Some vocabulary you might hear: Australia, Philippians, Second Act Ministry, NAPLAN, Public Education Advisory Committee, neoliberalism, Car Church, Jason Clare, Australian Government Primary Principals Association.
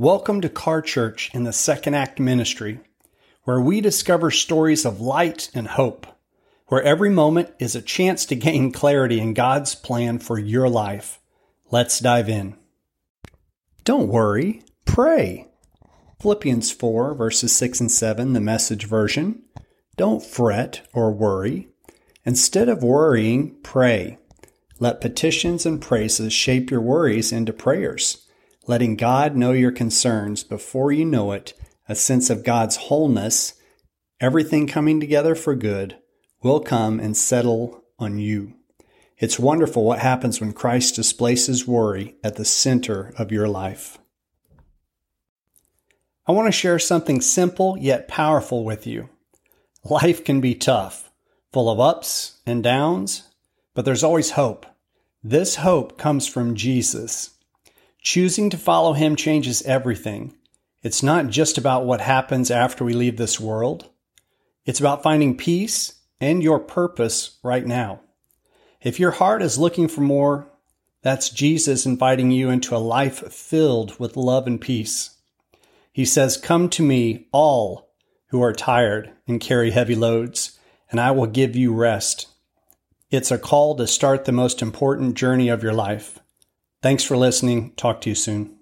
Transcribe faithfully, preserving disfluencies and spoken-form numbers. Welcome to Car Church in the Second Act Ministry, where we discover stories of light and hope, where every moment is a chance to gain clarity in God's plan for your life. Let's dive in. Don't worry, pray. Philippians four, verses six and seven, the Message version. Don't fret or worry. Instead of worrying, pray. Let petitions and praises shape your worries into prayers, letting God know your concerns before you know it, a sense of God's wholeness, everything coming together for good, will come and settle on you. It's wonderful what happens when Christ displaces worry at the center of your life. I want to share something simple yet powerful with you. Life can be tough, full of ups and downs, but there's always hope. This hope comes from Jesus. Choosing to follow him changes everything. It's not just about what happens after we leave this world. It's about finding peace and your purpose right now. If your heart is looking for more, that's Jesus inviting you into a life filled with love and peace. He says, "Come to me, all who are tired and carry heavy loads, and I will give you rest." It's a call to start the most important journey of your life. Thanks for listening. Talk to you soon.